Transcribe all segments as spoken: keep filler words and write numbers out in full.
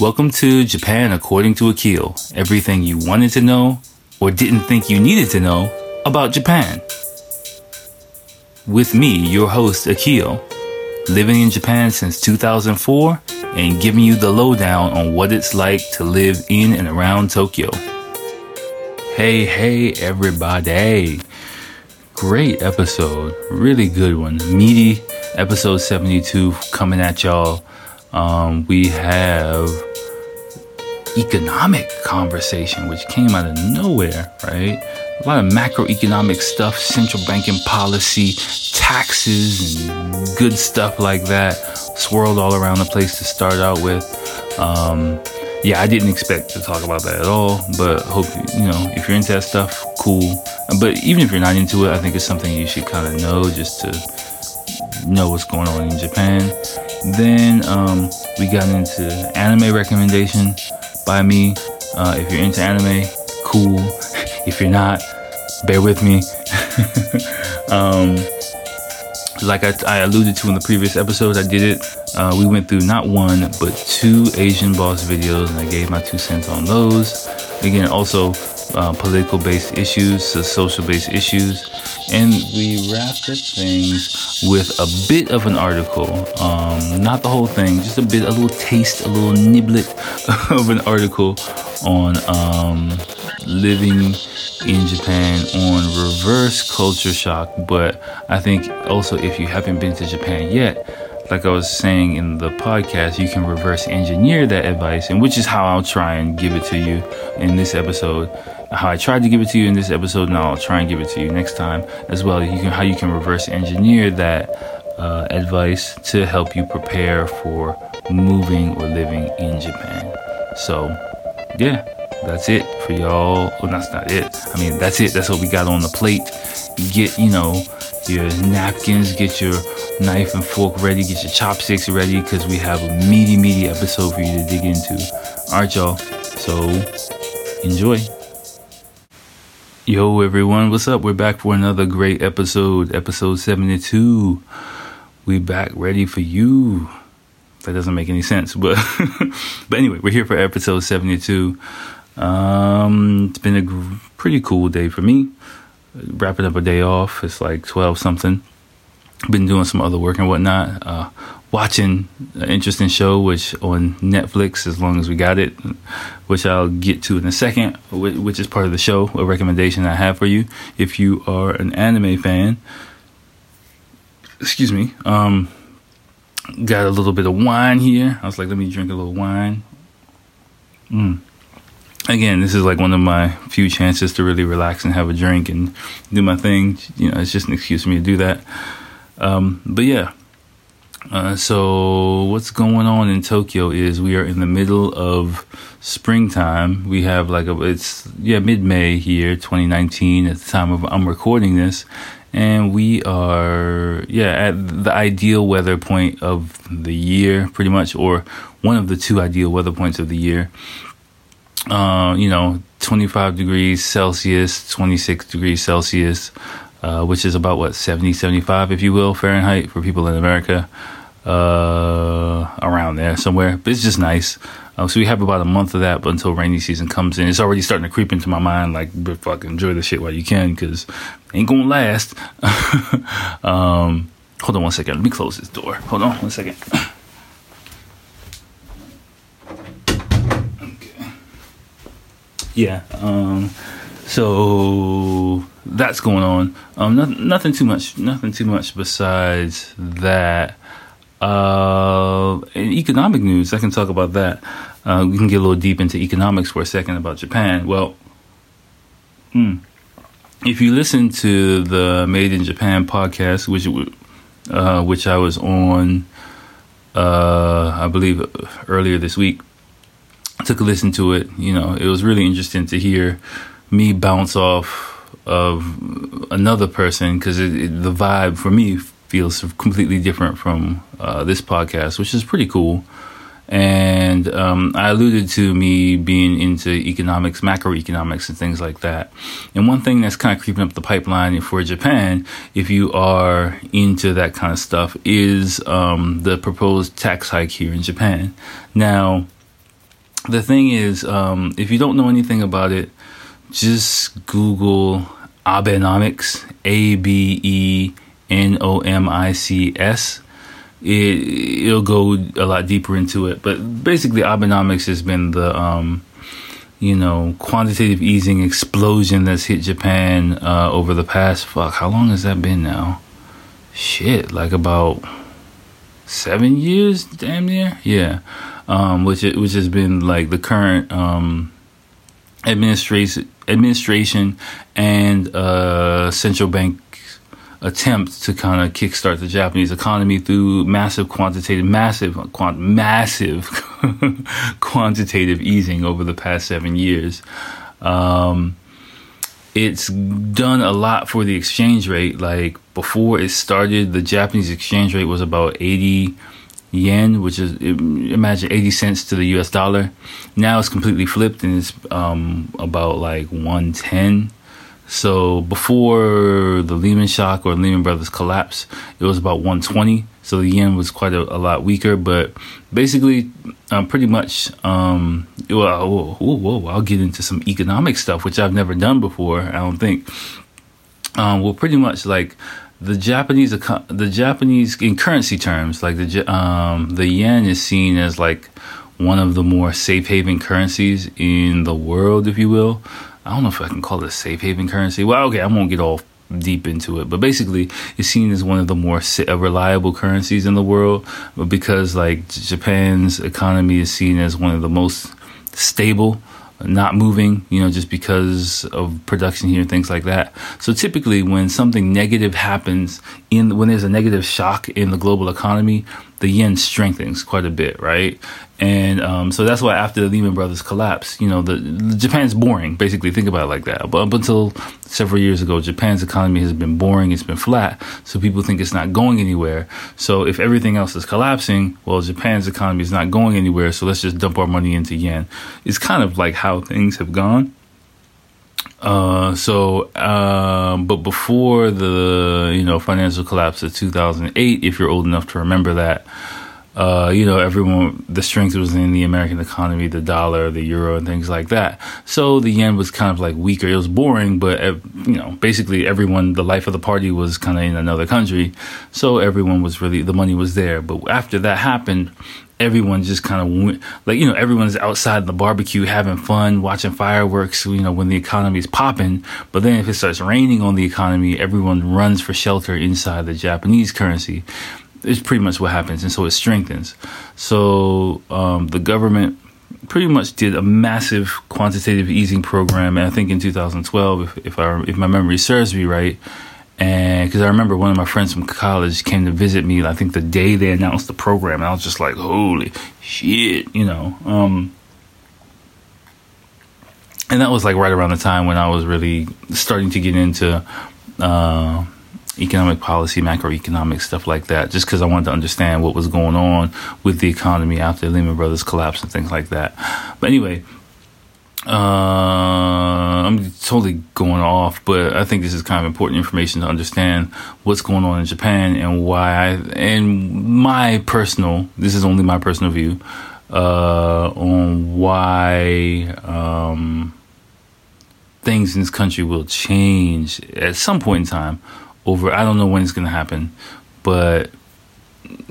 Welcome to Japan According to Akio. Everything you wanted to know or didn't think you needed to know about Japan. With me, your host Akio, living in Japan since two thousand four and giving you the lowdown on what it's like to live in and around Tokyo. Hey, hey everybody. Great episode. Really good one. Meaty episode seventy-two coming at y'all. Um, we have economic conversation, which came out of nowhere, right? A lot of macroeconomic stuff, central banking policy, taxes, and good stuff like that swirled all around the place to start out with. Um, yeah, I didn't expect to talk about that at all, but hope, you, you know, if you're into that stuff, cool. But even if you're not into it, I think it's something you should kind of know just to know what's going on in Japan. Then um, we got into anime recommendation by me. Uh, if you're into anime, cool. If you're not, bear with me. um, like I, I alluded to in the previous episode, I did it. Uh, we went through not one, but two Asian Boss videos, and I gave my two cents on those. Again, also uh, political-based issues, so social-based issues. And we wrapped up things with a bit of an article, um, not the whole thing, just a bit, a little taste, a little niblet of an article on um, living in Japan on reverse culture shock. But I think also if you haven't been to Japan yet, like I was saying in the podcast, you can reverse engineer that advice, and which is how I'll try and give it to you in this episode. How I tried to give it to you in this episode, and I'll try and give it to you next time as well. You can, how you can reverse engineer that uh, advice to help you prepare for moving or living in Japan. So, yeah, that's it for y'all. Well, that's not it. I mean, that's it. That's what we got on the plate. Get, you know, your napkins, get your knife and fork ready, get your chopsticks ready, because we have a meaty, meaty episode for you to dig into. All right, y'all. So, enjoy. Yo everyone, what's up? We're back for another great episode, episode seventy-two. We back ready for you. That doesn't make any sense, but but anyway, we're here for episode seventy-two. Um, it's been a g- pretty cool day for me. Wrapping up a day off, it's like twelve something. Been doing some other work and whatnot. Uh, watching an interesting show, which on Netflix, as long as we got it, which I'll get to in a second, which is part of the show, a recommendation I have for you. If you are an anime fan, excuse me, um, got a little bit of wine here. I was like, let me drink a little wine. Mm. Again, this is like one of my few chances to really relax and have a drink and do my thing. You know, it's just an excuse for me to do that. Um, but yeah. Uh, so what's going on in Tokyo is we are in the middle of springtime. We have like a, it's yeah mid-May here, twenty nineteen at the time of I'm recording this, and we are yeah at the ideal weather point of the year, pretty much, or one of the two ideal weather points of the year. Uh, you know, twenty-five degrees Celsius, twenty-six degrees Celsius. Uh, which is about, what, seventy, seventy-five, if you will, Fahrenheit for people in America, uh, around there somewhere. But it's just nice. Uh, so we have about a month of that, but until rainy season comes in, it's already starting to creep into my mind, like, but fuck, enjoy the shit while you can, because it ain't gonna last. um, hold on one second. Let me close this door. Hold on one second. Okay. Yeah, um... So that's going on. Um, not, nothing too much. Nothing too much besides that. Uh, in economic news, I can talk about that. Uh, we can get a little deep into economics for a second about Japan. Well, hmm, if you listen to the Made in Japan podcast, which uh, which I was on, uh, I believe earlier this week, I took a listen to it. You know, it was really interesting to hear me bounce off of another person, because the vibe for me feels completely different from uh, this podcast, which is pretty cool. And um, I alluded to me being into economics, macroeconomics, and things like that. And one thing that's kind of creeping up the pipeline for Japan, if you are into that kind of stuff, is um, the proposed tax hike here in Japan. Now, the thing is, um, if you don't know anything about it, just Google Abenomics, A B E N O M I C S. It, it'll go a lot deeper into it. But basically, Abenomics has been the, um, you know, quantitative easing explosion that's hit Japan uh, over the past, fuck, how long has that been now? Shit, like about seven years, damn near? Yeah. Um, which which has been like the current um, administration administration and uh, central bank attempt to kind of kickstart the Japanese economy through massive quantitative, massive, quant, massive quantitative easing over the past seven years. Um, it's done a lot for the exchange rate. Like before it started, the Japanese exchange rate was about eighty yen, which is, imagine eighty cents to the U S dollar. Now it's completely flipped and it's um, about like one ten. So before the Lehman Shock or Lehman Brothers collapse, it was about one twenty. So the yen was quite a, a lot weaker, but basically, um, pretty much, um, well, whoa, whoa, whoa, I'll get into some economic stuff, which I've never done before, I don't think. Um, well, pretty much like the Japanese, the Japanese in currency terms, like the um, the yen is seen as like one of the more safe haven currencies in the world, if you will. I don't know if I can call it a safe haven currency. Well, okay, I won't get all deep into it. But basically, it's seen as one of the more reliable currencies in the world because, like, Japan's economy is seen as one of the most stable, not moving, you know, just because of production here and things like that. So typically, when something negative happens, in when there's a negative shock in the global economy, the yen strengthens quite a bit, right? And um, so that's why after the Lehman Brothers collapse, you know, the, the Japan's boring. Basically, think about it like that. But up until several years ago, Japan's economy has been boring. It's been flat. So people think it's not going anywhere. So if everything else is collapsing, well, Japan's economy is not going anywhere. So let's just dump our money into yen. It's kind of like how things have gone. Uh, so, uh, but before the, you know, financial collapse of two thousand eight, if you're old enough to remember that, uh, you know, everyone, the strength was in the American economy, the dollar, the euro, and things like that. So the yen was kind of like weaker. It was boring, but, you know, basically everyone, the life of the party was kind of in another country. So everyone was really, the money was there. But after that happened, everyone just kind of went, like, you know, everyone's outside the barbecue having fun, watching fireworks, you know, when the economy's popping. But then if it starts raining on the economy, everyone runs for shelter inside the Japanese currency. It's pretty much what happens. And so it strengthens. So um, the government pretty much did a massive quantitative easing program. And I think in two thousand twelve, if, if, I, if my memory serves me right, and because I remember one of my friends from college came to visit me, I think the day they announced the program, and I was just like, holy shit, you know. Um, and that was like right around the time when I was really starting to get into uh, economic policy, macroeconomic stuff like that, just because I wanted to understand what was going on with the economy after Lehman Brothers collapse and things like that. But anyway, Uh, I'm totally going off, but I think this is kind of important information to understand what's going on in Japan and why I, and my personal, this is only my personal view, uh, on why, um, things in this country will change at some point in time over, I don't know when it's going to happen, but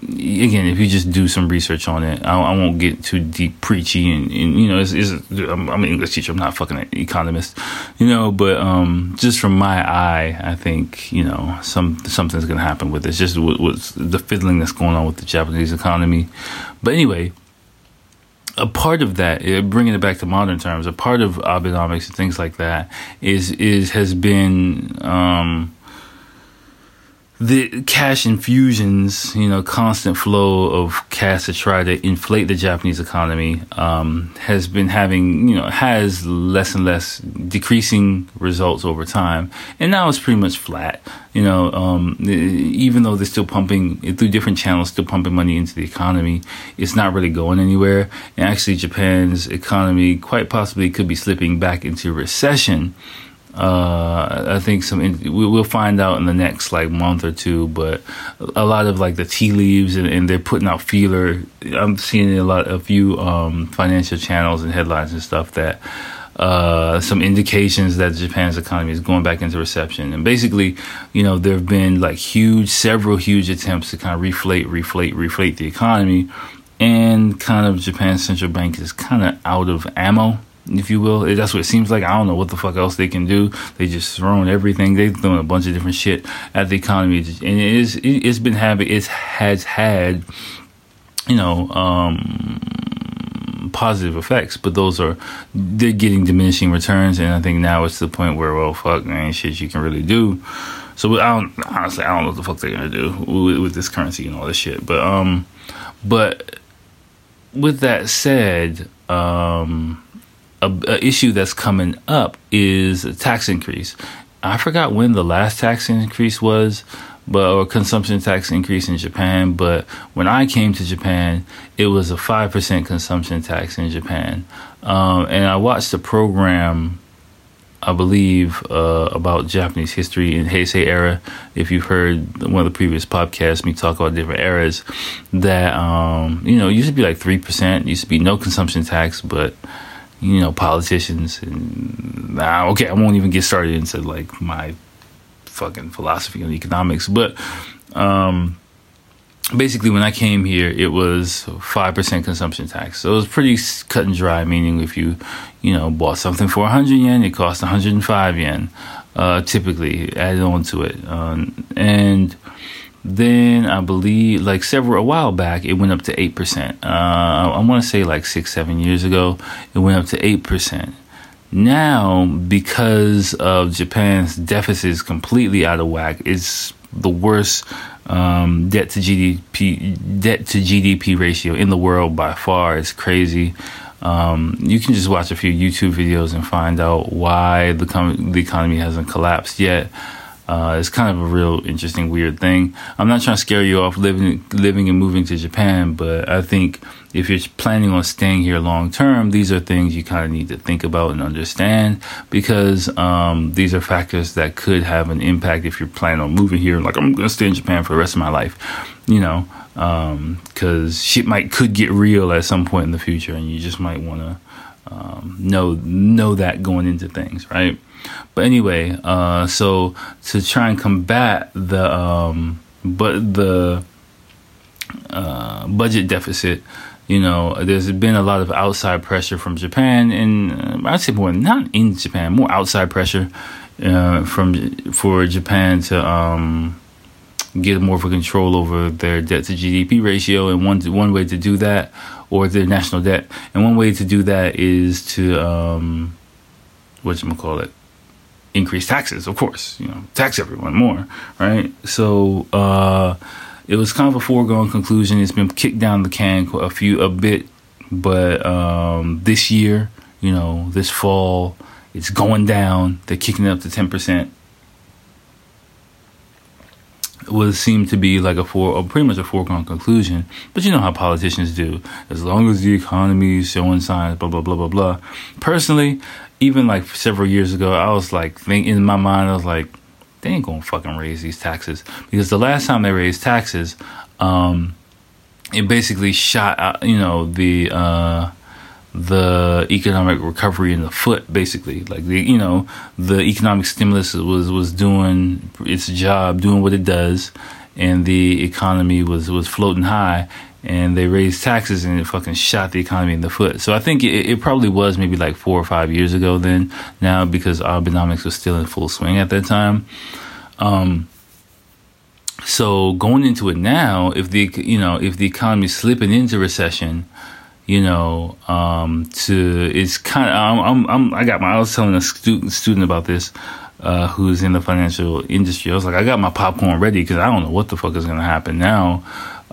again, if you just do some research on it, I, I won't get too deep preachy and, and you know, it's, it's, I'm, I'm an English teacher. I'm not fucking an economist, you know, but um, just from my eye, I think, you know, some something's going to happen with this. Just with, with the fiddling that's going on with the Japanese economy. But anyway, a part of that, bringing it back to modern terms, a part of Abenomics and things like that is is has been... Um, the cash infusions, you know, constant flow of cash to try to inflate the Japanese economy um, has been having, you know, has less and less decreasing results over time. And now it's pretty much flat, you know, um, even though they're still pumping through different channels, still pumping money into the economy. It's not really going anywhere. And actually, Japan's economy quite possibly could be slipping back into recession Uh, I think some in, we'll find out in the next like month or two, but a lot of like the tea leaves and, and they're putting out feeler. I'm seeing a lot, a few um, financial channels and headlines and stuff that uh, some indications that Japan's economy is going back into recession. And basically, you know, there have been like huge, several huge attempts to kind of reflate, reflate, reflate the economy, and kind of Japan's central bank is kind of out of ammo, if you will. That's what it seems like. I don't know what the fuck else they can do. They just thrown everything. They've thrown a bunch of different shit at the economy, and it is, it's been having, it has had, you know, um, positive effects, but those are, they're getting diminishing returns, and I think now it's the point where, well, fuck, there ain't shit you can really do. So I don't, honestly, I don't know what the fuck they're gonna do with, with this currency and all this shit. But um, but with that said, um. A, a issue that's coming up is a tax increase. I forgot when the last tax increase was, but or consumption tax increase in Japan. But when I came to Japan, it was a five percent consumption tax in Japan. Um, and I watched a program, I believe, uh, about Japanese history in Heisei era. If you've heard one of the previous podcasts, me talk about different eras, that um, you know, it used to be like three percent. Used to be no consumption tax, but you know, politicians and uh, okay, I won't even get started into like my fucking philosophy on economics, but um, basically when I came here, it was five percent consumption tax. So it was pretty cut and dry, meaning if you, you know, bought something for one hundred yen, it cost one hundred five yen, uh, typically added on to it. Um, and then I believe like several a while back, it went up to eight percent. Uh, I want to say like six, seven years ago, it went up to eight percent. Now, because of Japan's deficit is completely out of whack, it's the worst um, debt to G D P debt to G D P ratio in the world by far. It's crazy. Um, you can just watch a few YouTube videos and find out why the com- the economy hasn't collapsed yet. Uh, it's kind of a real interesting, weird thing. I'm not trying to scare you off living, living and moving to Japan, but I think if you're planning on staying here long term, these are things you kind of need to think about and understand, because um, these are factors that could have an impact if you're planning on moving here. Like, I'm going to stay in Japan for the rest of my life, you know, because um, shit might could get real at some point in the future, and you just might want to um, know know that going into things, right? But anyway, uh, so to try and combat the um, but the uh, budget deficit, you know, there's been a lot of outside pressure from Japan, and uh, I'd say more not in Japan, more outside pressure uh, from for Japan to um, get more of a control over their debt to G D P ratio, and one one way to do that, or their national debt, and one way to do that is to um, whatchamacallit. Increase taxes, of course, you know, tax everyone more, right? So uh, it was kind of a foregone conclusion. It's been kicked down the can a few, a bit, but um, this year, you know, this fall, it's going down. They're kicking it up to ten percent. It would seem to be like a for, or pretty much a foregone conclusion, but you know how politicians do. As long as the economy is showing signs, blah, blah, blah, blah, blah. Personally, even like several years ago, I was like, think, in my mind, I was like, they ain't gonna fucking raise these taxes, because the last time they raised taxes, um, it basically shot out, you know, the uh, the economic recovery in the foot. Basically, like the you know the economic stimulus was was doing its job, doing what it does, and the economy was was floating high. And they raised taxes, and it fucking shot the economy in the foot. So I think it, it probably was maybe like four or five years ago then, now, because Abenomics was still in full swing at that time. Um, so going into it now, if the, you know, if the economy is slipping into recession, you know, um, to, it's kind of, I'm, I'm, I'm, I got my, I was telling a student, student about this, uh, who's in the financial industry. I was like, I got my popcorn ready, because I don't know what the fuck is going to happen now.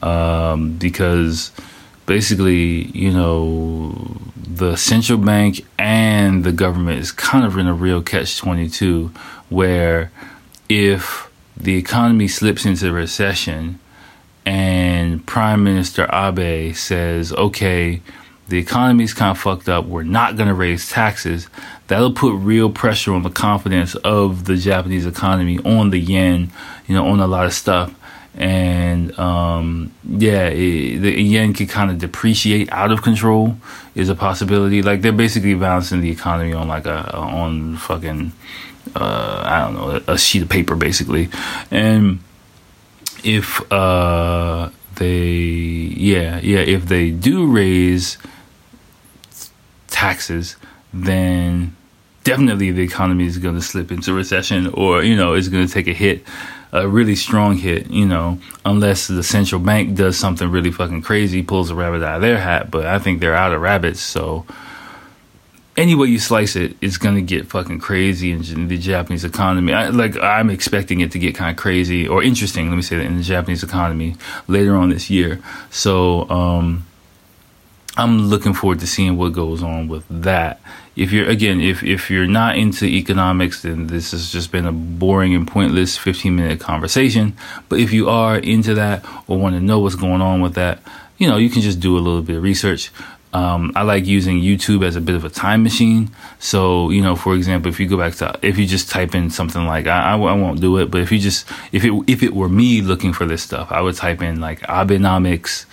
Um, because basically, you know, the central bank and the government is kind of in a real catch twenty-two, where if the economy slips into recession and Prime Minister Abe says, okay, The economy's kind of fucked up. We're not going to raise taxes. That'll put real pressure on the confidence of the Japanese economy, on the yen, you know, on a lot of stuff. And, um, yeah, it, the yen could kind of depreciate out of control is a possibility. Like, they're basically balancing the economy on, like, a, on fucking, uh, I don't know, a sheet of paper, basically. And if, uh, they, yeah, yeah, if they do raise taxes, then definitely the economy is going to slip into recession, or, you know, it's going to take a hit, a really strong hit, you know, unless the central bank does something really fucking crazy, pulls a rabbit out of their hat. But I think they're out of rabbits. So any way you slice it, it's going to get fucking crazy in the Japanese economy. I, like, I'm expecting it to get kind of crazy or interesting, let me say that, in the Japanese economy later on this year. So, um, I'm looking forward to seeing what goes on with that. If you're, again, if, if you're not into economics, then this has just been a boring and pointless fifteen minute conversation. But if you are into that or want to know what's going on with that, you know, you can just do a little bit of research. Um, I like using YouTube as a bit of a time machine. So, you know, for example, if you go back to, if you just type in something like, I, I, I won't do it, but if you just, if it, if it were me looking for this stuff, I would type in like Abenomics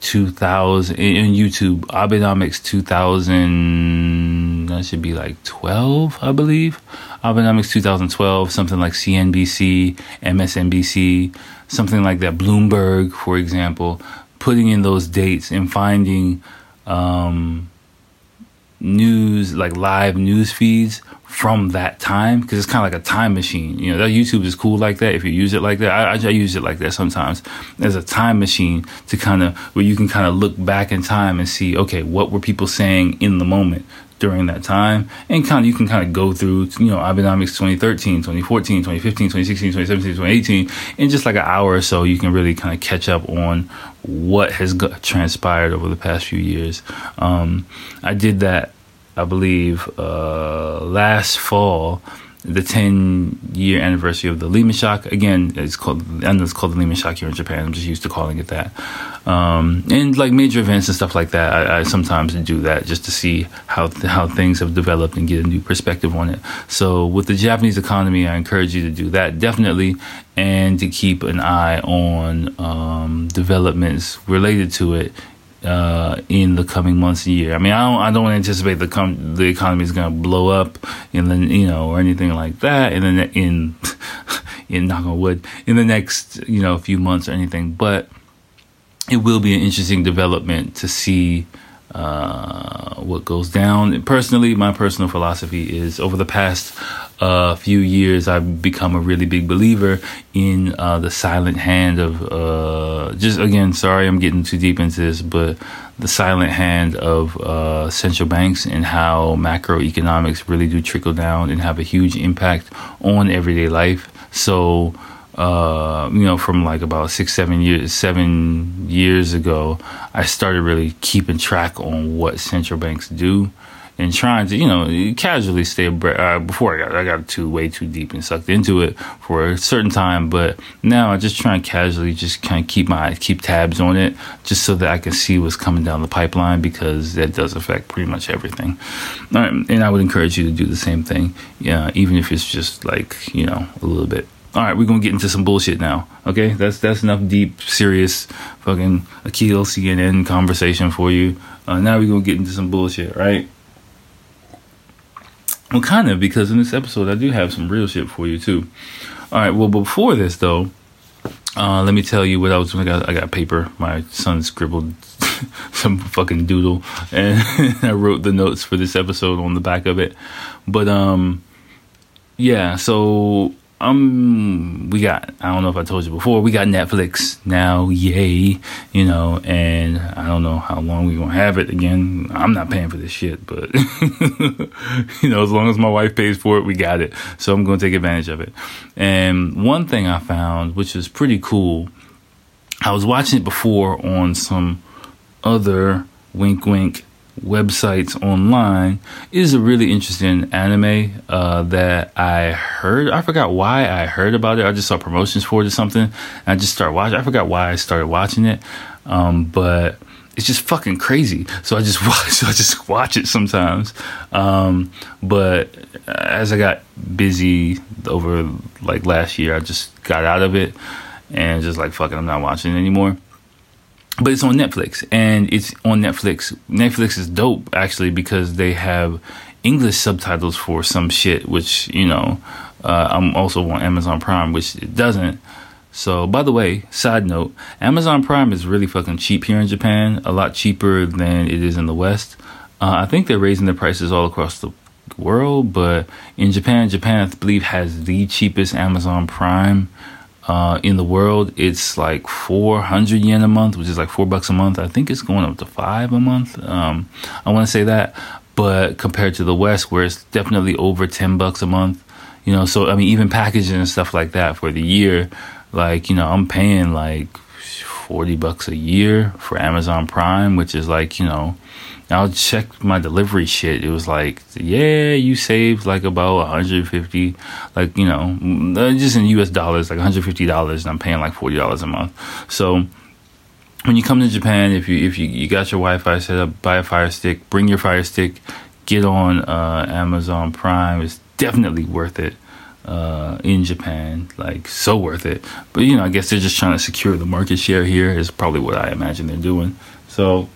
two thousand in YouTube, Abenomics two thousand, that should be like twelve, I believe. Abenomics two thousand twelve, something like C N B C, M S N B C, something like that, Bloomberg, for example, putting in those dates and finding, um, news, like live news feeds from that time, because it's kind of like a time machine. You know, that YouTube is cool like that if you use it like that. I, I, I use it like that sometimes as a time machine to kind of, where you can kind of look back in time and see, okay, what were people saying in the moment during that time? And kind of, you can kind of go through, you know, Abenomics twenty thirteen, twenty fourteen, twenty fifteen, twenty sixteen, twenty seventeen, twenty eighteen, in just like an hour or so. You can really kind of catch up on what has got transpired over the past few years. Um, I did that, I believe, uh, last fall, the ten year anniversary of the Lehman Shock. Again, it's called, I know it's called the Lehman Shock here in Japan. I'm just used to calling it that. Um, and like major events and stuff like that, I, I sometimes do that just to see how, how things have developed and get a new perspective on it. So with the Japanese economy, I encourage you to do that, definitely. And to keep an eye on, um, developments related to it, uh, in the coming months and year. I mean, I don't, I don't anticipate the com- the economy is going to blow up, and then, you know, or anything like that. And then in, in knock on wood, in the next, you know, few months or anything, but it will be an interesting development to see, uh, what goes down. And personally, my personal philosophy is, over the past, uh, few years, I've become a really big believer in, uh, the silent hand of, uh, just again, sorry, I'm getting too deep into this, but the silent hand of, uh, central banks, and how macroeconomics really do trickle down and have a huge impact on everyday life. So, uh, you know, from like about six, seven years, seven years ago, I started really keeping track on what central banks do, and trying to, you know, casually stay abreast. Uh, before I got, I got too way too deep and sucked into it for a certain time, but now I just try and casually just kind of keep my keep tabs on it, just so that I can see what's coming down the pipeline, because that does affect pretty much everything. All right, and I would encourage you to do the same thing, yeah, even if it's just like, you know, a little bit. All right, we're going to get into some bullshit now, okay? That's that's enough deep, serious, fucking Akio C N N conversation for you. Uh, now we're going to get into some bullshit, right? Well, kind of, because in this episode, I do have some real shit for you, too. All right, well, before this, though, uh, let me tell you what I was doing. I got, I got paper. My son scribbled some fucking doodle, and I wrote the notes for this episode on the back of it. But, um, yeah, so... Um, we got, I don't know if I told you before, we got Netflix now, yay, you know, and I don't know how long we're going to have it. Again, I'm not paying for this shit, but, you know, as long as my wife pays for it, we got it. So I'm going to take advantage of it. And one thing I found, which is pretty cool, I was watching it before on some other, wink, wink, websites online, is a really interesting anime uh that I heard. I forgot why I heard about it. I just saw promotions for it or something, and I just started watching. I forgot why I started watching it, um but it's just fucking crazy. So I just watch, so I just watch it sometimes. Um, but as I got busy over like last year, I just got out of it and just like, fuck it, I'm not watching it anymore. But it's on Netflix, and it's on Netflix. Netflix is dope actually because they have English subtitles for some shit, which, you know, uh, I'm also on Amazon Prime, which it doesn't. So, by the way, side note, Amazon Prime is really fucking cheap here in Japan. A lot cheaper than it is in the West. Uh, I think they're raising their prices all across the world. But in Japan, Japan, I believe, has the cheapest Amazon Prime uh, in the world. It's like four hundred yen a month, which is like four bucks a month. I think it's going up to five a month. Um, I want to say that. But compared to the West, where it's definitely over ten bucks a month. You know, so, I mean, even packaging and stuff like that for the year. Like, you know, I'm paying like forty bucks a year for Amazon Prime, which is like, you know, I'll check my delivery shit. It was like, yeah, you saved like about one hundred fifty, like, you know, just in U S dollars, like one hundred fifty dollars, and I'm paying like forty dollars a month. So when you come to Japan, if you if you, you got your Wi-Fi set up, buy a Fire Stick, bring your Fire Stick, get on uh, Amazon Prime. It's definitely worth it. Uh, in Japan, like, so worth it. But, you know, I guess they're just trying to secure the market share here is probably what I imagine they're doing. So,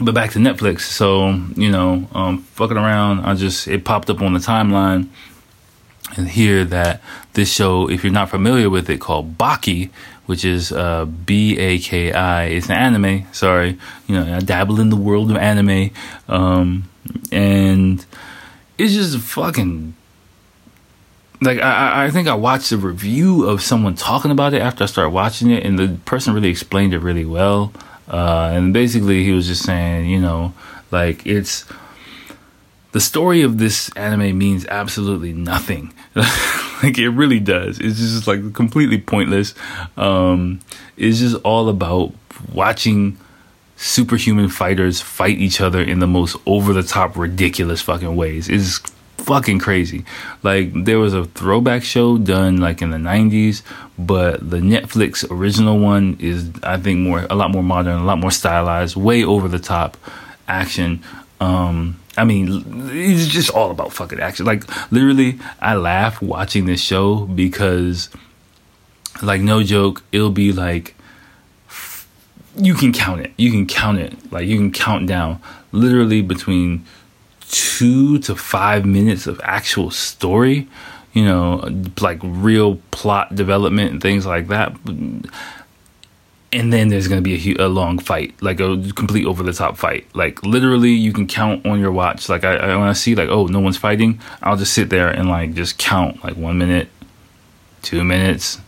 but back to Netflix. So, you know, um, fucking around, I just, it popped up on the timeline and here that this show, if you're not familiar with it, called Baki, which is uh, B A K I, it's an anime, sorry. You know, I dabble in the world of anime. Um, and it's just fucking, like, I, I think I watched a review of someone talking about it after I started watching it, and the person really explained it really well. Uh, and basically, he was just saying, you know, like, it's, the story of this anime means absolutely nothing. Like, it really does. It's just, like, completely pointless. Um, it's just all about watching superhuman fighters fight each other in the most over-the-top ridiculous fucking ways. It's fucking crazy. Like, there was a throwback show done like in the nineties, but the Netflix original one is, I think, more a lot more modern, a lot more stylized, way over-the-top action. Um, I mean, it's just all about fucking action. Like, literally, I laugh watching this show because, like, no joke, it'll be like, you can count it. You can count it. Like, you can count down literally between two to five minutes of actual story, you know, like real plot development and things like that. And then there's going to be a, huge, a long fight, like a complete over the top fight. Like, literally, you can count on your watch. Like, I, I when I see like, oh, no one's fighting, I'll just sit there and like just count like one minute, two minutes.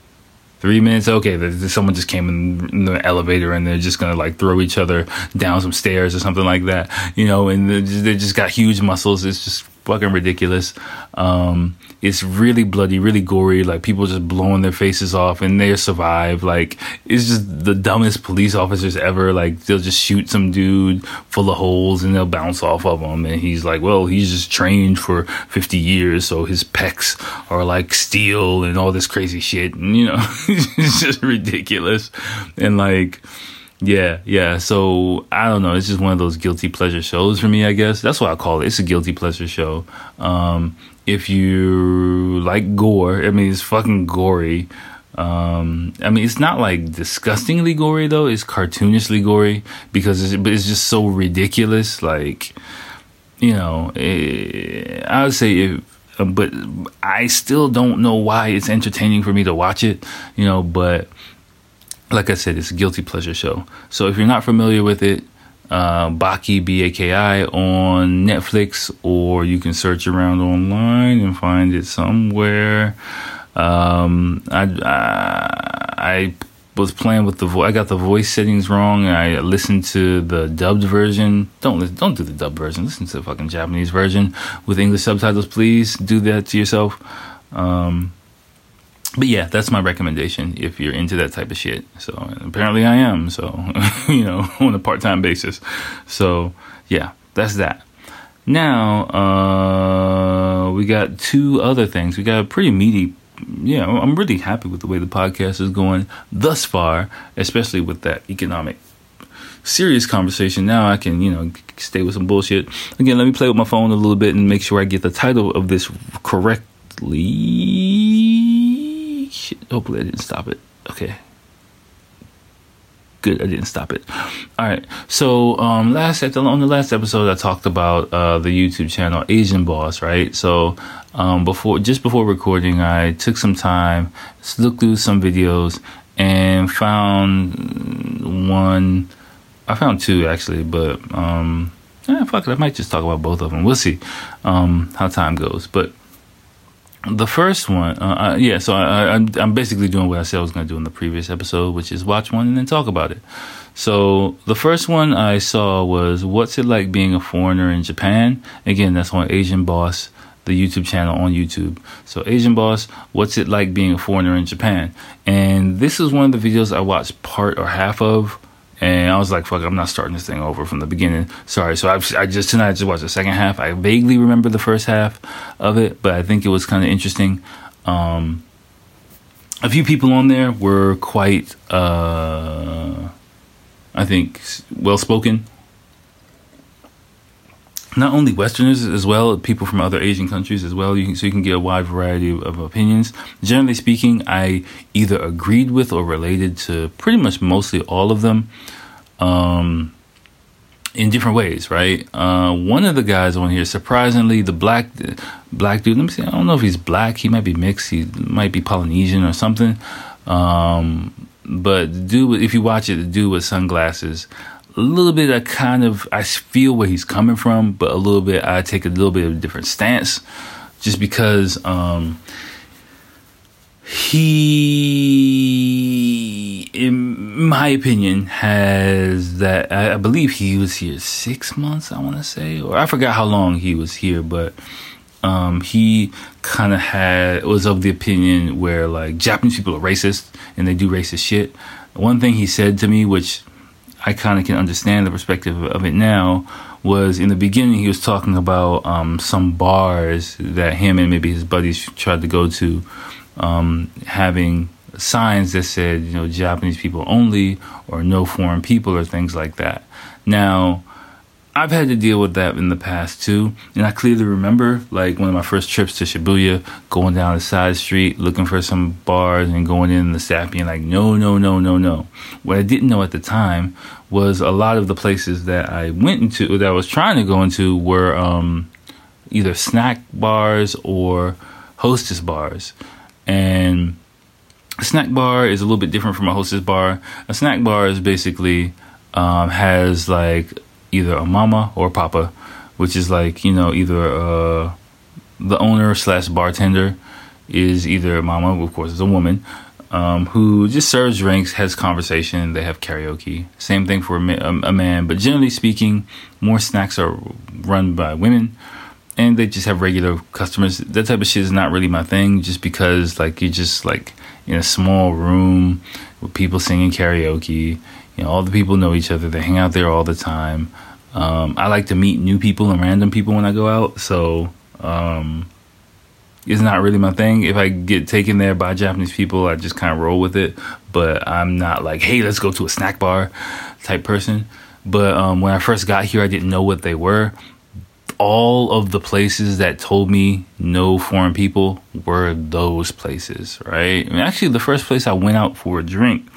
Three minutes, okay, someone just came in the elevator and they're just gonna like throw each other down some stairs or something like that, you know, and they just, they just got huge muscles. It's just fucking ridiculous. Um, it's really bloody, really gory, like people just blowing their faces off and they survive. Like, it's just the dumbest police officers ever. Like, they'll just shoot some dude full of holes and they'll bounce off of him, and he's like, well, he's just trained for fifty years, so his pecs are like steel and all this crazy shit, and, you know, it's just ridiculous. And like, yeah, yeah. So I don't know. It's just one of those guilty pleasure shows for me, I guess. That's what I call it. It's a guilty pleasure show. Um, if you like gore, I mean, it's fucking gory. Um, I mean, it's not like disgustingly gory though. It's cartoonishly gory because it's, it's just so ridiculous. Like, you know, it, I would say if, but I still don't know why it's entertaining for me to watch it, you know, but like I said, it's a guilty pleasure show. So if you're not familiar with it, uh, Baki, B A K I on Netflix, or you can search around online and find it somewhere. Um, I, I, I was playing with the voice. I got the voice settings wrong. And I listened to the dubbed version. Don't listen, don't do the dubbed version. Listen to the fucking Japanese version with English subtitles, please. Do that to yourself. Um, but yeah, that's my recommendation if you're into that type of shit. So apparently I am. So, you know, on a part-time basis. So yeah, that's that. Now, uh, we got two other things. We got a pretty meaty yeah, I'm really happy with the way the podcast is going thus far, especially with that economic serious conversation. Now I can, you know, stay with some bullshit. Again, let me play with my phone a little bit and make sure I get the title of this correctly. Shit, hopefully I didn't stop it. Okay. Good, I didn't stop it. All right. So, um, last at the, on the last episode, I talked about uh, the YouTube channel Asian Boss, right? So, um, before just before recording, I took some time to look through some videos and found one. I found two actually, but um, eh, fuck it, I might just talk about both of them. We'll see um, how time goes, but. The first one, uh, I, yeah, so I, I, I'm basically doing what I said I was going to do in the previous episode, which is watch one and then talk about it. So the first one I saw was What's It Like Being a Foreigner in Japan? Again, that's on Asian Boss, the YouTube channel on YouTube. So Asian Boss, What's It Like Being a Foreigner in Japan? And this is one of the videos I watched part or half of. And I was like, fuck, I'm not starting this thing over from the beginning. Sorry. So I've, I just tonight I just watched the second half. I vaguely remember the first half of it, but I think it was kind of interesting. Um, a few people on there were quite, uh, I think, well-spoken. Not only Westerners as well, people from other Asian countries as well. You can, so you can get a wide variety of, of opinions. Generally speaking, I either agreed with or related to pretty much mostly all of them um, in different ways, right? Uh, one of the guys on here, surprisingly, the black black dude, let me see, I don't know if he's black. He might be mixed. He might be Polynesian or something. Um, but the dude, if you watch it, the dude with sunglasses, a little bit, I kind of, I feel where he's coming from, but a little bit, I take a little bit of a different stance just because um, he, in my opinion, has that, I, I believe he was here six months, I want to say, or I forgot how long he was here, but um, he kind of had, was of the opinion where like Japanese people are racist and they do racist shit. One thing he said to me, which I kind of can understand the perspective of it now, was in the beginning he was talking about um, some bars that him and maybe his buddies tried to go to, um, having signs that said, you know, Japanese people only or no foreign people or things like that. Now, I've had to deal with that in the past too, and I clearly remember like one of my first trips to Shibuya, going down the side street looking for some bars and going in and the staff being like, no, no, no, no, no. What I didn't know at the time was a lot of the places that I went into, that I was trying to go into, were um, either snack bars or hostess bars. And a snack bar is a little bit different from a hostess bar. A snack bar is basically um, has like either a mama or a papa, which is like, you know, either uh, the owner slash bartender is either a mama, of course, is a woman, um, who just serves drinks, has conversation, they have karaoke. Same thing for a, ma- a man, but generally speaking, more snacks are run by women, and they just have regular customers. That type of shit is not really my thing, just because like you're just like in a small room with people singing karaoke. You know, all the people know each other. They hang out there all the time. Um, I like to meet new people and random people when I go out. So um, it's not really my thing. If I get taken there by Japanese people, I just kind of roll with it. But I'm not like, hey, let's go to a snack bar type person. But um, when I first got here, I didn't know what they were. All of the places that told me no foreign people were those places, right? I mean, actually, the first place I went out for a drink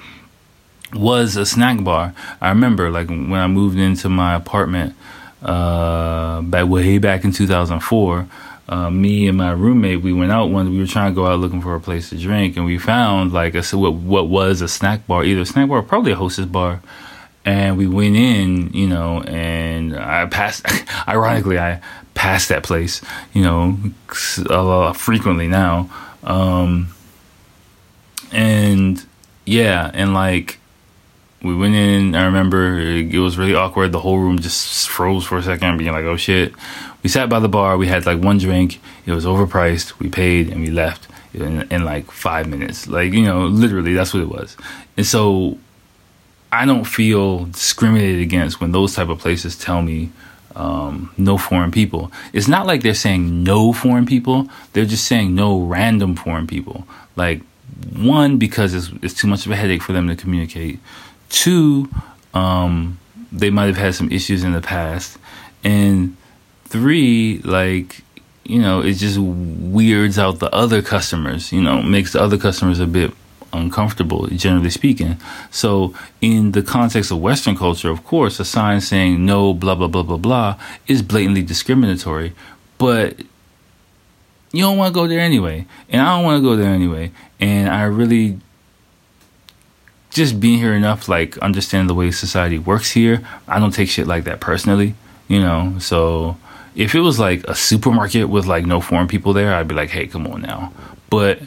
was a snack bar. I remember, like, when I moved into my apartment uh, back way back in two thousand four, uh, me and my roommate, we went out one. We were trying to go out looking for a place to drink, and we found like a, what, what was a snack bar, either a snack bar or probably a hostess bar. And we went in, you know, and I passed. Ironically, I passed that place, you know, uh, frequently now, um, and yeah, and like. We went in, I remember, it was really awkward. The whole room just froze for a second, being like, oh, shit. We sat by the bar. We had, like, one drink. It was overpriced. We paid, and we left in, in like, five minutes. Like, you know, literally, that's what it was. And so I don't feel discriminated against when those type of places tell me um, no foreign people. It's not like they're saying no foreign people. They're just saying no random foreign people. Like, one, because it's, it's too much of a headache for them to communicate. Two, um, they might have had some issues in the past. And three, like, you know, it just weirds out the other customers, you know, makes the other customers a bit uncomfortable, generally speaking. So in the context of Western culture, of course, a sign saying no, blah, blah, blah, blah, blah is blatantly discriminatory, but you don't want to go there anyway. And I don't want to go there anyway. And I really just being here enough, like, understand the way society works here. I don't take shit like that personally, you know, so if it was like a supermarket with like no foreign people there, I'd be like, hey, come on now. But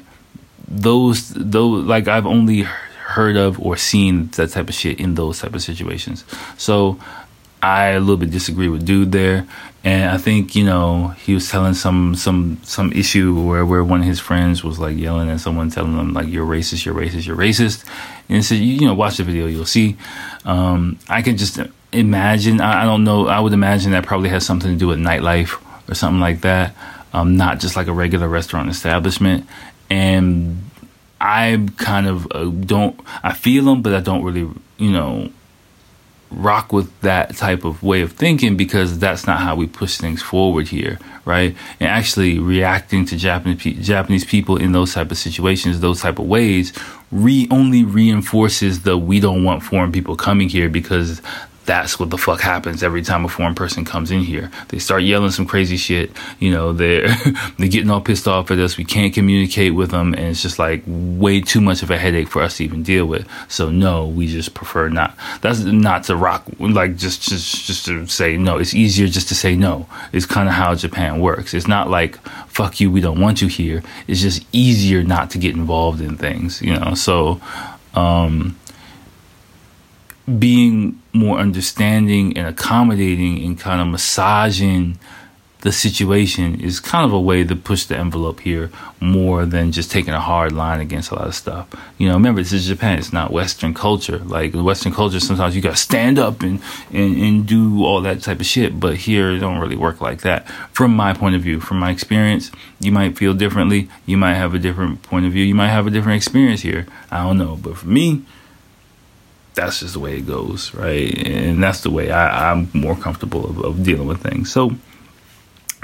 Those, those, like, I've only heard of or seen that type of shit in those type of situations. So I a little bit disagree with dude there. And I think, you know, he was telling some, some, some issue where, where one of his friends was like yelling at someone, telling them like, you're racist, you're racist, you're racist. And he said, you know, watch the video, you'll see. Um, I can just imagine, I, I don't know. I would imagine that probably has something to do with nightlife or something like that. Um, not just like a regular restaurant establishment. And I kind of uh, don't, I feel them, but I don't really, you know, rock with that type of way of thinking, because that's not how we push things forward here, right? And actually reacting to Japanese pe- Japanese people in those type of situations, those type of ways, re- only reinforces the we don't want foreign people coming here, because that's what the fuck happens every time a foreign person comes in here. They start yelling some crazy shit. You know, they're, they're getting all pissed off at us. We can't communicate with them. And it's just like way too much of a headache for us to even deal with. So, no, we just prefer not. That's not to rock. Like, just just, just to say no. It's easier just to say no. It's kind of how Japan works. It's not like, fuck you, we don't want you here. It's just easier not to get involved in things, you know. So, um... being more understanding and accommodating and kind of massaging the situation is kind of a way to push the envelope here, more than just taking a hard line against a lot of stuff. You know, remember, this is Japan. It's not Western culture. Like, Western culture, sometimes you got to stand up and, and, and do all that type of shit. But here, it don't really work like that. From my point of view, from my experience, you might feel differently. You might have a different point of view. You might have a different experience here. I don't know. But for me, that's just the way it goes, right? And that's the way I, I'm more comfortable of, of dealing with things. So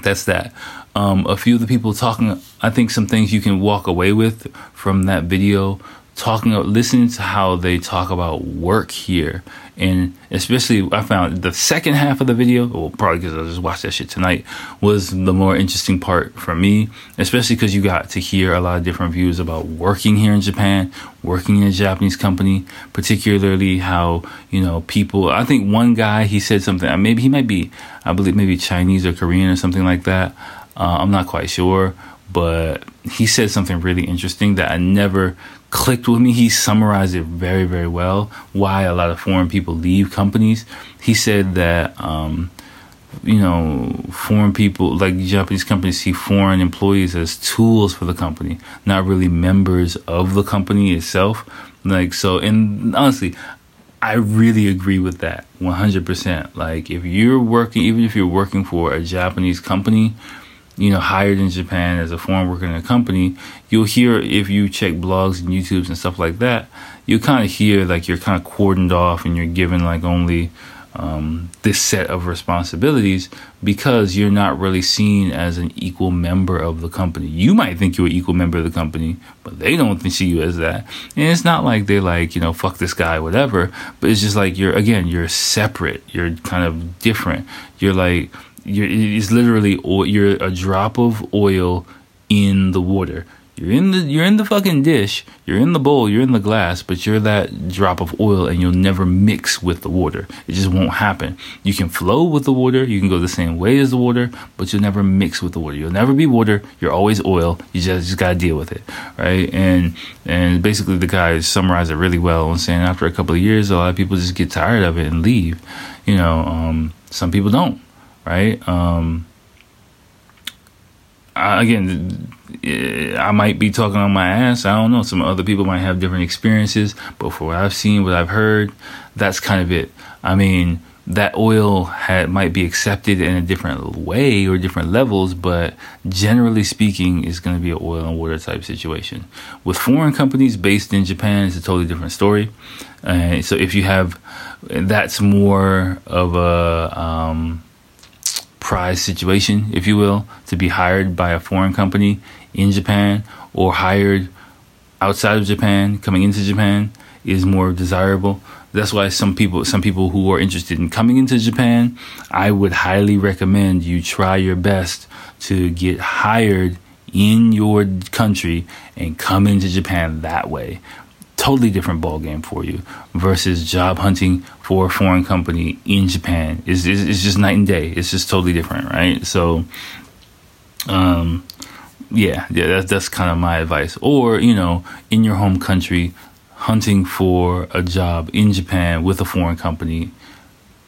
that's that. Um, a few of the people talking, I think some things you can walk away with from that video, talking, listening to how they talk about work here. And especially, I found the second half of the video, well, probably because I just watched that shit tonight, was the more interesting part for me, especially because you got to hear a lot of different views about working here in Japan, working in a Japanese company, particularly how, you know, people, I think one guy, he said something, maybe he might be, I believe maybe Chinese or Korean or something like that. Uh, I'm not quite sure, but he said something really interesting that I never clicked with me. He summarized it very, very well, why a lot of foreign people leave companies. He said that, um, you know, foreign people, like Japanese companies, see foreign employees as tools for the company, not really members of the company itself. Like, so, and honestly, I really agree with that one hundred percent. Like, if you're working, even if you're working for a Japanese company, you know, hired in Japan as a foreign worker in a company, you'll hear, if you check blogs and YouTubes and stuff like that, you'll kind of hear like you're kind of cordoned off and you're given like only um, this set of responsibilities, because you're not really seen as an equal member of the company. You might think you're an equal member of the company, but they don't see you as that. And it's not like they like, you know, fuck this guy, whatever, but it's just like you're, again, you're separate. You're kind of different. You're like, You're, it's literally oil, you're a drop of oil in the water. You're in the you're in the fucking dish. You're in the bowl. You're in the glass. But you're that drop of oil, and you'll never mix with the water. It just won't happen. You can flow with the water. You can go the same way as the water, but you'll never mix with the water. You'll never be water. You're always oil. You just, just gotta deal with it, right? And and basically, the guy summarized it really well on saying after a couple of years, a lot of people just get tired of it and leave. You know, um, some people don't. Right. Um, I, again, I might be talking on my ass. I don't know. Some other people might have different experiences. But for what I've seen, what I've heard, that's kind of it. I mean, that oil had, might be accepted in a different way or different levels, but generally speaking, it's going to be an oil and water type situation. With foreign companies based in Japan, it's a totally different story. Uh, so if you have, that's more of a um, prize situation, if you will, to be hired by a foreign company in Japan or hired outside of Japan, coming into Japan is more desirable. That's why some people some people who are interested in coming into Japan, I would highly recommend you try your best to get hired in your country and come into Japan that way. Totally different ballgame for you versus job hunting for a foreign company in Japan. It's, it's, it's just night and day. It's just totally different, right? So, um, yeah, yeah, that's, that's kind of my advice. Or, you know, in your home country, hunting for a job in Japan with a foreign company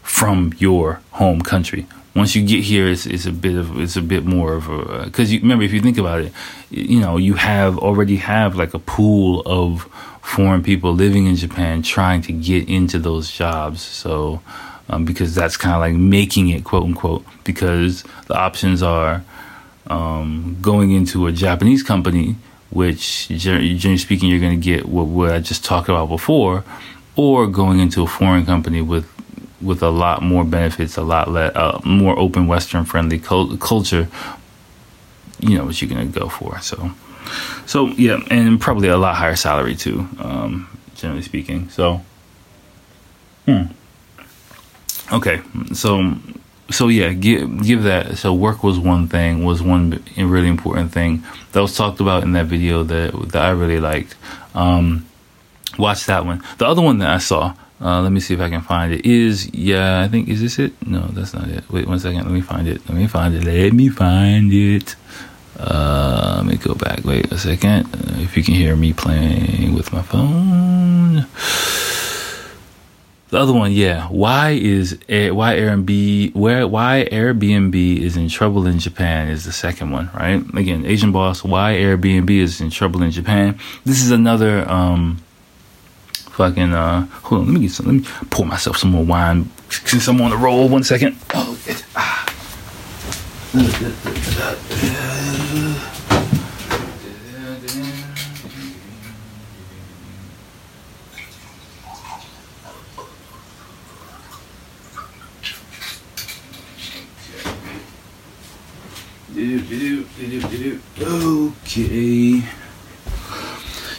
from your home country. Once you get here, it's it's a bit of it's a bit more of a, because you remember, if you think about it, you know, you have already have like a pool of foreign people living in Japan trying to get into those jobs. So um, because that's kind of like making it, quote unquote, because the options are um, going into a Japanese company, which generally speaking, you're going to get what, what I just talked about before, or going into a foreign company with with a lot more benefits, a lot le- uh, more open Western friendly cul- culture. You know what you're going to go for. So, so yeah, and probably a lot higher salary too, um, generally speaking. So, hmm. okay, so. So yeah, give give that. So work was one thing, was one really important thing that was talked about in that video that that I really liked. Um, watch that one. The other one that I saw, uh, let me see if I can find it. Is yeah, I think is this it? No, that's not it. Wait one second. Let me find it. Let me find it. Let me find it. Uh, let me go back. Wait a second. Uh, if you can hear me playing with my phone. The other one, yeah. Why is why Airbnb where why Airbnb is in trouble in Japan is the second one, right? Again, Asian Boss. Why Airbnb is in trouble in Japan? This is another um, fucking. Uh, hold on, let me get some. Let me pour myself some more wine since I'm on the roll. One second. Oh, it, ah. Okay.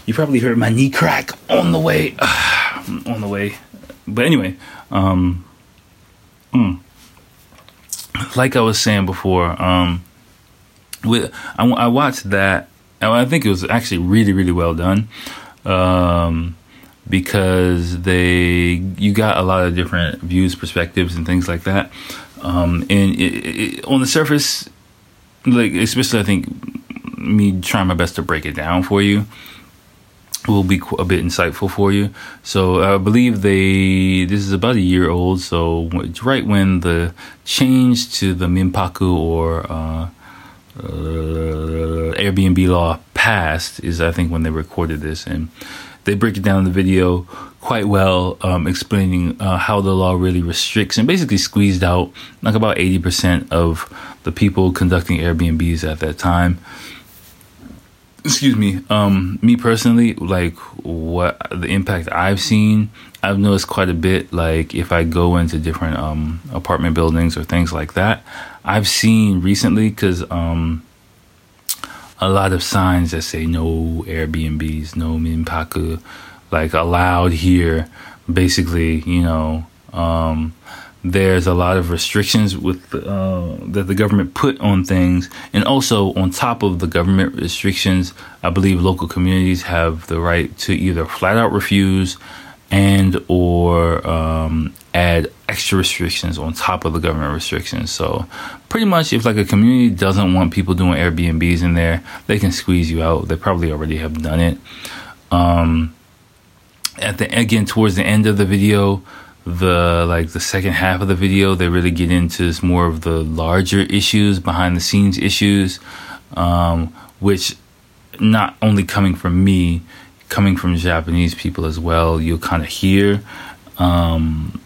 You probably heard my knee crack on the way. Uh, on the way. But anyway, um, mm, like I was saying before, um, with I, I watched that. I think it was actually really, really well done. Um, because they, you got a lot of different views, perspectives, and things like that. Um, and it, it, on the surface, like, especially I think me trying my best to break it down for you will be a bit insightful for you. So I believe they, this is about a year old. So it's right when the change to the Minpaku or uh, uh, Airbnb law passed is I think when they recorded this, and they break it down in the video quite well, um, explaining uh, how the law really restricts and basically squeezed out like about eighty percent of the people conducting Airbnbs at that time. Excuse me. Um, me personally, like what the impact I've seen, I've noticed quite a bit. Like if I go into different um, apartment buildings or things like that, I've seen recently because um, a lot of signs that say no Airbnbs, no Minpaku, like allowed here, basically, you know, um, there's a lot of restrictions with uh, that the government put on things. And also on top of the government restrictions, I believe local communities have the right to either flat out refuse and or um, add extra restrictions on top of the government restrictions. So pretty much if like a community doesn't want people doing Airbnbs in there, they can squeeze you out. They probably already have done it. Um, At the again towards the end of the video, the like the second half of the video, they really get into more of the larger issues, behind the scenes issues, um, which not only coming from me, coming from Japanese people as well, you'll kind of hear um,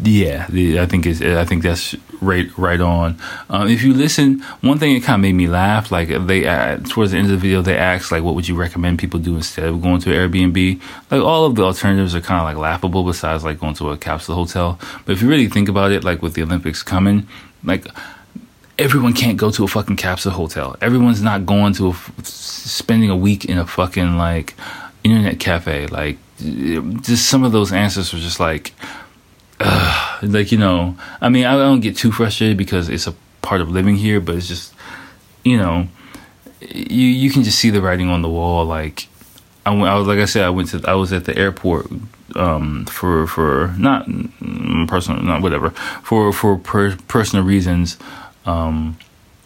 Yeah, the, I think it's, I think that's right right on. Um, if you listen, one thing that kind of made me laugh, like they uh, towards the end of the video, they asked like, what would you recommend people do instead of going to Airbnb? Like all of the alternatives are kind of like laughable besides like going to a capsule hotel. But if you really think about it, like with the Olympics coming, like everyone can't go to a fucking capsule hotel. Everyone's not going to a, spending a week in a fucking like internet cafe. Like just some of those answers were just like, Uh, like, you know, I mean, I don't get too frustrated because it's a part of living here, but it's just, you know, you you can just see the writing on the wall. Like I, went, I was, like I said, I went to, I was at the airport um, for for not personal, not whatever, for for per, personal reasons um,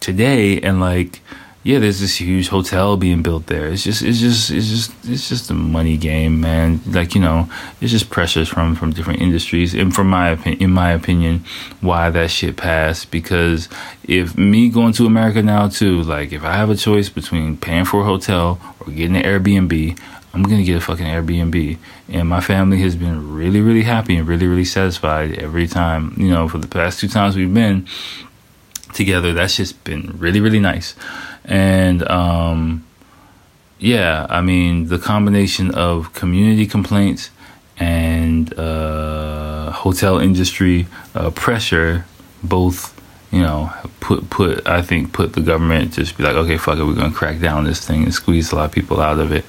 today, and like, yeah, there's this huge hotel being built there. It's just, it's just, it's just, it's just a money game, man. Like, you know, it's just pressures from, from different industries. And from my opinion, in my opinion, why that shit passed. Because if me going to America now too, like if I have a choice between paying for a hotel or getting an Airbnb, I'm going to get a fucking Airbnb. And my family has been really, really happy and really, really satisfied every time, you know, for the past two times we've been together. That's just been really, really nice. And, um, yeah, I mean, the combination of community complaints and, uh, hotel industry, uh, pressure, both, you know, put, put, I think put the government just be like, okay, fuck it. We're going to crack down on this thing and squeeze a lot of people out of it.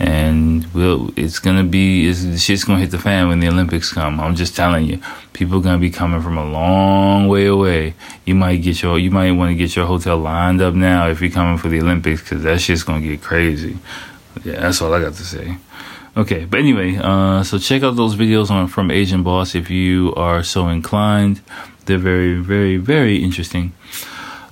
And we'll, it's going to be, it's, shit's going to hit the fan when the Olympics come. I'm just telling you, people are going to be coming from a long way away. You might get your, you might want to get your hotel lined up now if you're coming for the Olympics, because that shit's going to get crazy. Yeah, that's all I got to say. Okay, but anyway, uh, so check out those videos on from Asian Boss if you are so inclined. They're very, very, very interesting.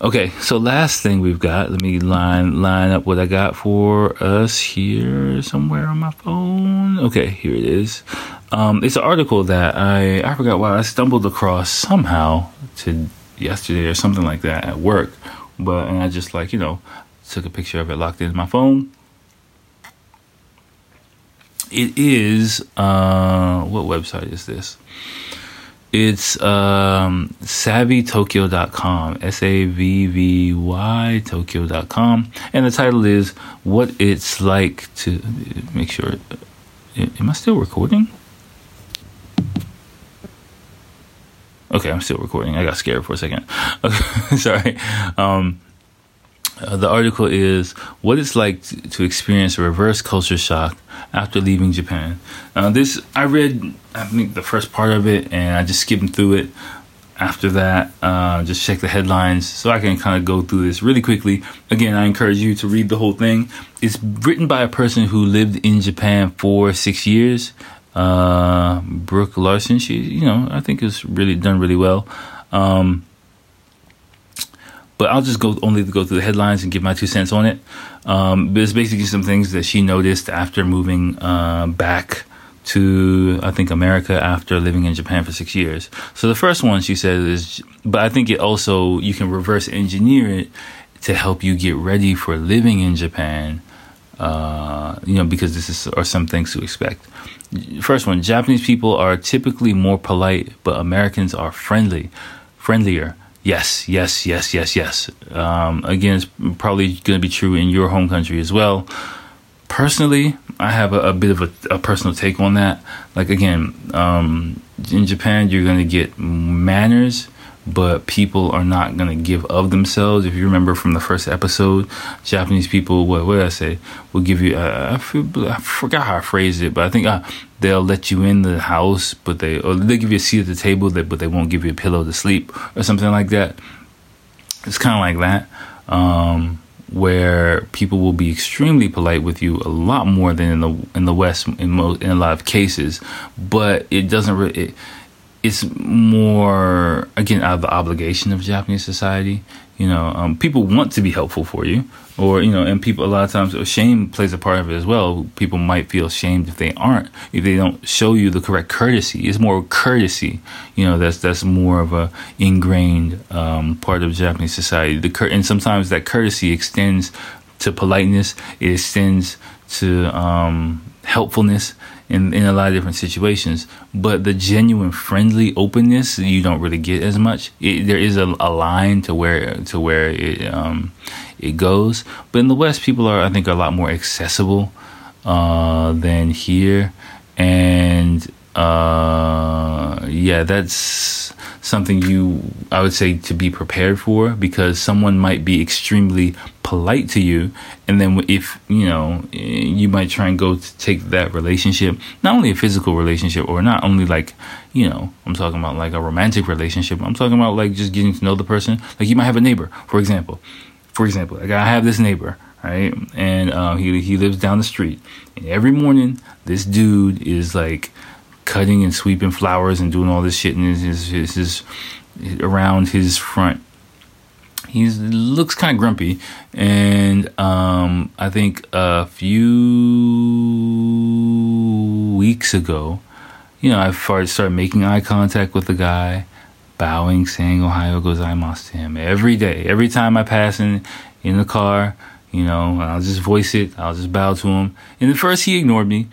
Okay, so last thing we've got. Let me line line up what I got for us here somewhere on my phone. Okay, here it is. Um, it's an article that I, I forgot why I stumbled across somehow to yesterday or something like that at work. But and I just like, you know, took a picture of it, locked it in my phone. It is, uh, what website is this? It's um, savvy tokyo dot com, S A V V Y Tokyo dot com, and the title is "What It's Like to Make Sure." Am I still recording? Okay, I'm still recording. I got scared for a second. Okay, sorry. Um, Uh, the article is what it's like t- to experience a reverse culture shock after leaving Japan. Uh, this I read, I think the first part of it, and I just skimmed through it. After that, uh, just check the headlines so I can kind of go through this really quickly. Again, I encourage you to read the whole thing. It's written by a person who lived in Japan for six years, uh, Brooke Larson. She, you know, I think it's really done really well. Um, But I'll just go only go through the headlines and give my two cents on it. Um, there's basically some things that she noticed after moving uh, back to, I think, America after living in Japan for six years. So the first one she says is, but I think it also, you can reverse engineer it to help you get ready for living in Japan. Uh, you know, because this is are some things to expect. First one, Japanese people are typically more polite, but Americans are friendly, friendlier. Yes, yes, yes, yes, yes. Um, again, it's probably going to be true in your home country as well. Personally, I have a, a bit of a, a personal take on that. Like, again, um, in Japan, you're going to get manners, but people are not going to give of themselves. If you remember from the first episode, Japanese people, what, what did I say? Will give you, uh, I, feel, I forgot how I phrased it, but I think uh, they'll let you in the house, but they, or they'll give you a seat at the table, but they won't give you a pillow to sleep or something like that. It's kind of like that, um, where people will be extremely polite with you a lot more than in the in the West in, mo- in a lot of cases, but it doesn't really... It, It's more, again, out of the obligation of Japanese society. You know, um, people want to be helpful for you, or, you know, and people, a lot of times, shame plays a part of it as well. People might feel ashamed if they aren't, if they don't show you the correct courtesy. It's more courtesy, you know, that's that's more of a ingrained um, part of Japanese society. The cur- And sometimes that courtesy extends to politeness, it extends to um, helpfulness. in, in a lot of different situations. But the genuine friendly openness, you don't really get as much. It, there is a, a line to where to where it um, it goes. But in the West, people are, I think, are a lot more accessible uh, than here. And uh, yeah, that's something you, I would say, to be prepared for, because someone might be extremely polite to you, and then if you know, you might try and go to take that relationship, not only a physical relationship, or not only like, you know, I'm talking about like a romantic relationship, I'm talking about like just getting to know the person. Like you might have a neighbor, for example, for example, like I have this neighbor, right, and uh, he he lives down the street, and every morning this dude is like cutting and sweeping flowers and doing all this shit, and is his, his, his, his around his front. He looks kind of grumpy, and um, I think a few weeks ago, you know, I started making eye contact with the guy, bowing, saying "Ohayo gozaimasu" to him every day. Every time I pass in in the car, you know, and I'll just voice it. I'll just bow to him. And at first, he ignored me.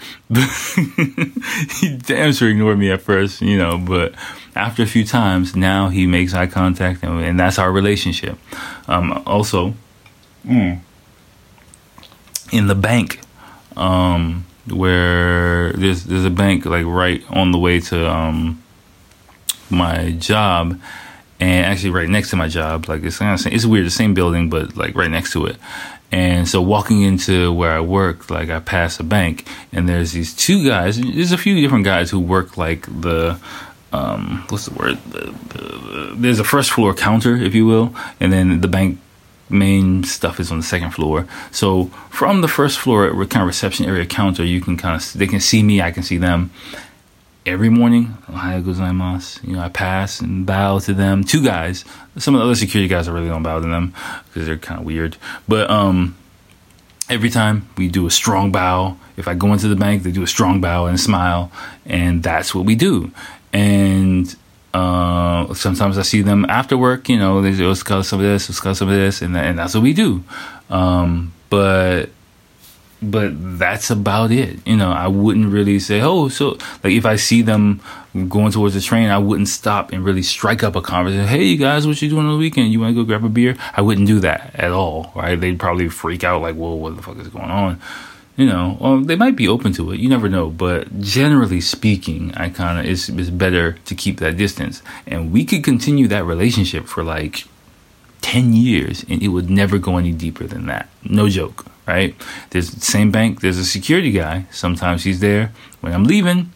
He damn sure ignored me at first, you know. But after a few times, now he makes eye contact, and, and that's our relationship. Um, also, mm. in the bank, um, where there's there's a bank like right on the way to um, my job. And actually right next to my job, like it's kind of, it's weird, the same building, but like right next to it. And so walking into where I work, like I pass a bank, and there's these two guys. There's a few different guys who work like the, um, what's the word? The, the, there's a first floor counter, if you will. And then the bank main stuff is on the second floor. So from the first floor kind of reception area counter, you can kind of, they can see me, I can see them. Every morning, Ohayo gozaimasu. You know, I pass and bow to them. Two guys. Some of the other security guys, I really don't bow to them because they're kind of weird. But um, every time we do a strong bow. If I go into the bank, they do a strong bow and a smile, and that's what we do. And uh, sometimes I see them after work. You know, they say, "Let's discuss some of this, let's discuss some of this," and that, and that's what we do. Um, but. But that's about it. You know, I wouldn't really say, oh, so like if I see them going towards the train, I wouldn't stop and really strike up a conversation. Hey, you guys, what you doing on the weekend? You want to go grab a beer? I wouldn't do that at all. Right. They'd probably freak out like, whoa, what the fuck is going on? You know, well, they might be open to it. You never know. But generally speaking, I kind of it's, it's better to keep that distance. And we could continue that relationship for like ten years, and it would never go any deeper than that. No joke. Right? There's the same bank. There's a security guy. Sometimes he's there. When I'm leaving,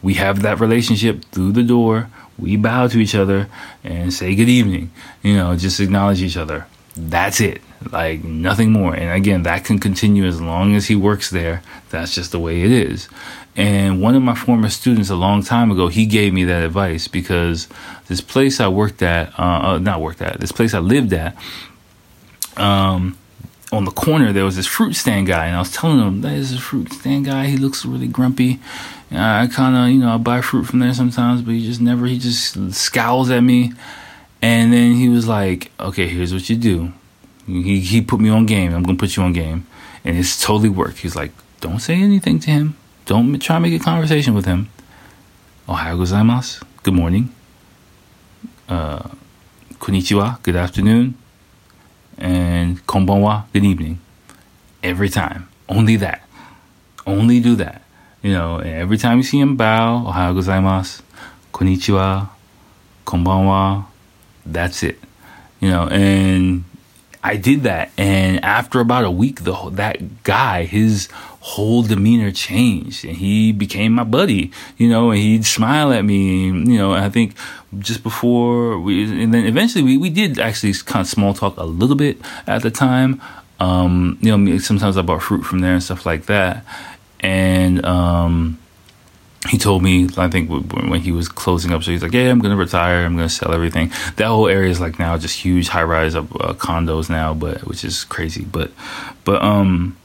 we have that relationship through the door. We bow to each other and say good evening. You know, just acknowledge each other. That's it. Like nothing more. And again, that can continue as long as he works there. That's just the way it is. And one of my former students a long time ago, he gave me that advice because this place I worked at, uh, not worked at, this place I lived at, um, on the corner, there was this fruit stand guy, and I was telling him, there's a fruit stand guy. He looks really grumpy. And I kind of, you know, I buy fruit from there sometimes, but he just never, he just scowls at me. And then he was like, okay, here's what you do. He, he put me on game. I'm going to put you on game. And it's totally worked. He's like, don't say anything to him. Don't try to make a conversation with him. Ohayo gozaimasu. Good morning. Uh, konnichiwa. Good afternoon. And konbanwa, good evening. Every time. Only that. Only do that. You know, every time you see him, bow, Ohayo gozaimasu, konnichiwa, konbanwa. That's it. You know, and I did that. And after about a week, the that guy, his whole demeanor changed, and he became my buddy, you know, and he'd smile at me, you know. And I think just before we, and then eventually we, we did actually kind of small talk a little bit at the time. Um, you know, sometimes I bought fruit from there and stuff like that. And, um, he told me, I think when he was closing up, so he's like, yeah, I'm going to retire. I'm going to sell everything. That whole area is like now just huge high rise up uh, condos now, but which is crazy. But, but, um,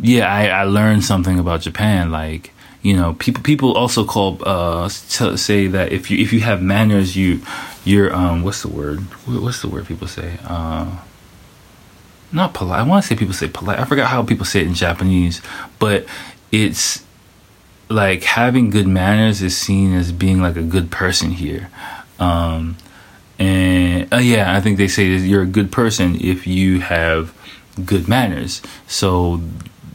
yeah, I, I learned something about Japan. Like, you know, people people also call uh t- say that if you if you have manners, you you're um what's the word? What's the word people say? Uh, not polite. I want to say people say polite. I forgot how people say it in Japanese, but it's like having good manners is seen as being like a good person here. Um, and uh, yeah, I think they say that you're a good person if you have good manners. So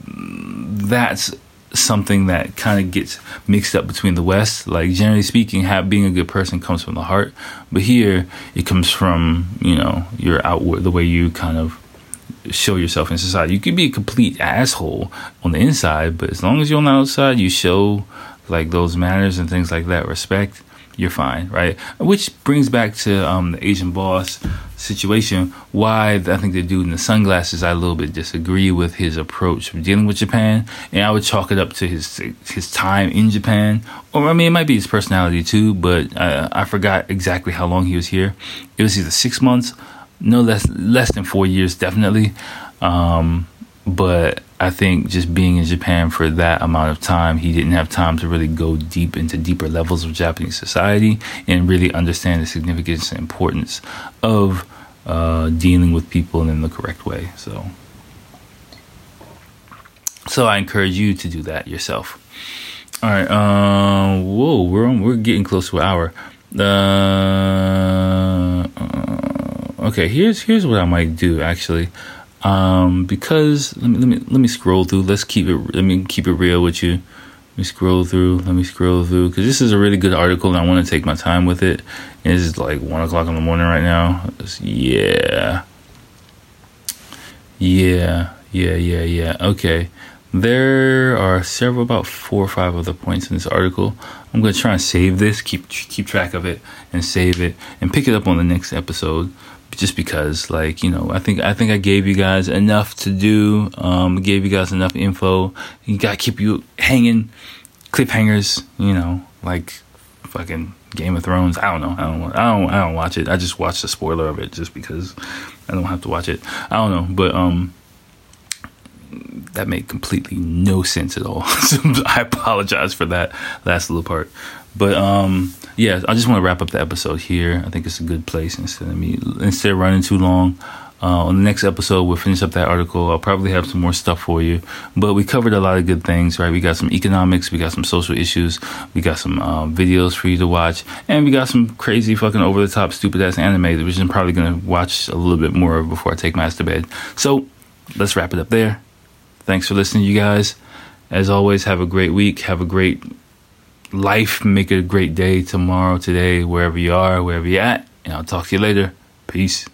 that's something that kind of gets mixed up between the West. Like generally speaking, have, being a good person comes from the heart, but here it comes from, you know, your outward, the way you kind of show yourself in society. You could be a complete asshole on the inside, but as long as you're on the outside, you show like those manners and things like that, respect, you're fine, right? Which brings back to um, the Asian Boss situation, why I think the dude in the sunglasses, I a little bit disagree with his approach from dealing with Japan, and I would chalk it up to his his time in Japan, or I mean, it might be his personality too, but uh, I forgot exactly how long he was here. It was either six months, no less less than four years, definitely. Um, but I think just being in Japan for that amount of time, he didn't have time to really go deep into deeper levels of Japanese society and really understand the significance and importance of uh, dealing with people in the correct way. So, so I encourage you to do that yourself. All right. Uh, whoa, we're on, we're getting close to an hour. Uh, uh, okay, here's here's what I might do actually. Um, because let me, let me, let me scroll through. Let's keep it, let me keep it real with you. Let me scroll through. Let me scroll through. Cause this is a really good article and I want to take my time with it. And it's like one o'clock in the morning right now. It's, yeah. Yeah. Yeah. Yeah. Yeah. Okay. There are several, about four or five other points in this article. I'm going to try and save this, keep, keep track of it and save it and pick it up on the next episode. Just because, like, you know, I think I think I gave you guys enough to do. Um, gave you guys enough info. You gotta keep you hanging, cliffhangers. You know, like fucking Game of Thrones. I don't know. I don't. I don't. I don't watch it. I just watched the spoiler of it just because I don't have to watch it. I don't know, but um, that made completely no sense at all. I apologize for that last little part. But um, yeah, I just want to wrap up the episode here. I think it's a good place instead of me instead of running too long. Uh, on the next episode, we'll finish up that article. I'll probably have some more stuff for you. But we covered a lot of good things, right? We got some economics, we got some social issues, we got some uh, videos for you to watch, and we got some crazy fucking over-the-top stupid-ass anime, which I'm probably going to watch a little bit more of before I take my ass to bed. So let's wrap it up there. Thanks for listening, you guys. As always, have a great week. Have a great life. Make it a great day tomorrow, today, wherever you are, wherever you're at. And I'll talk to you later. Peace.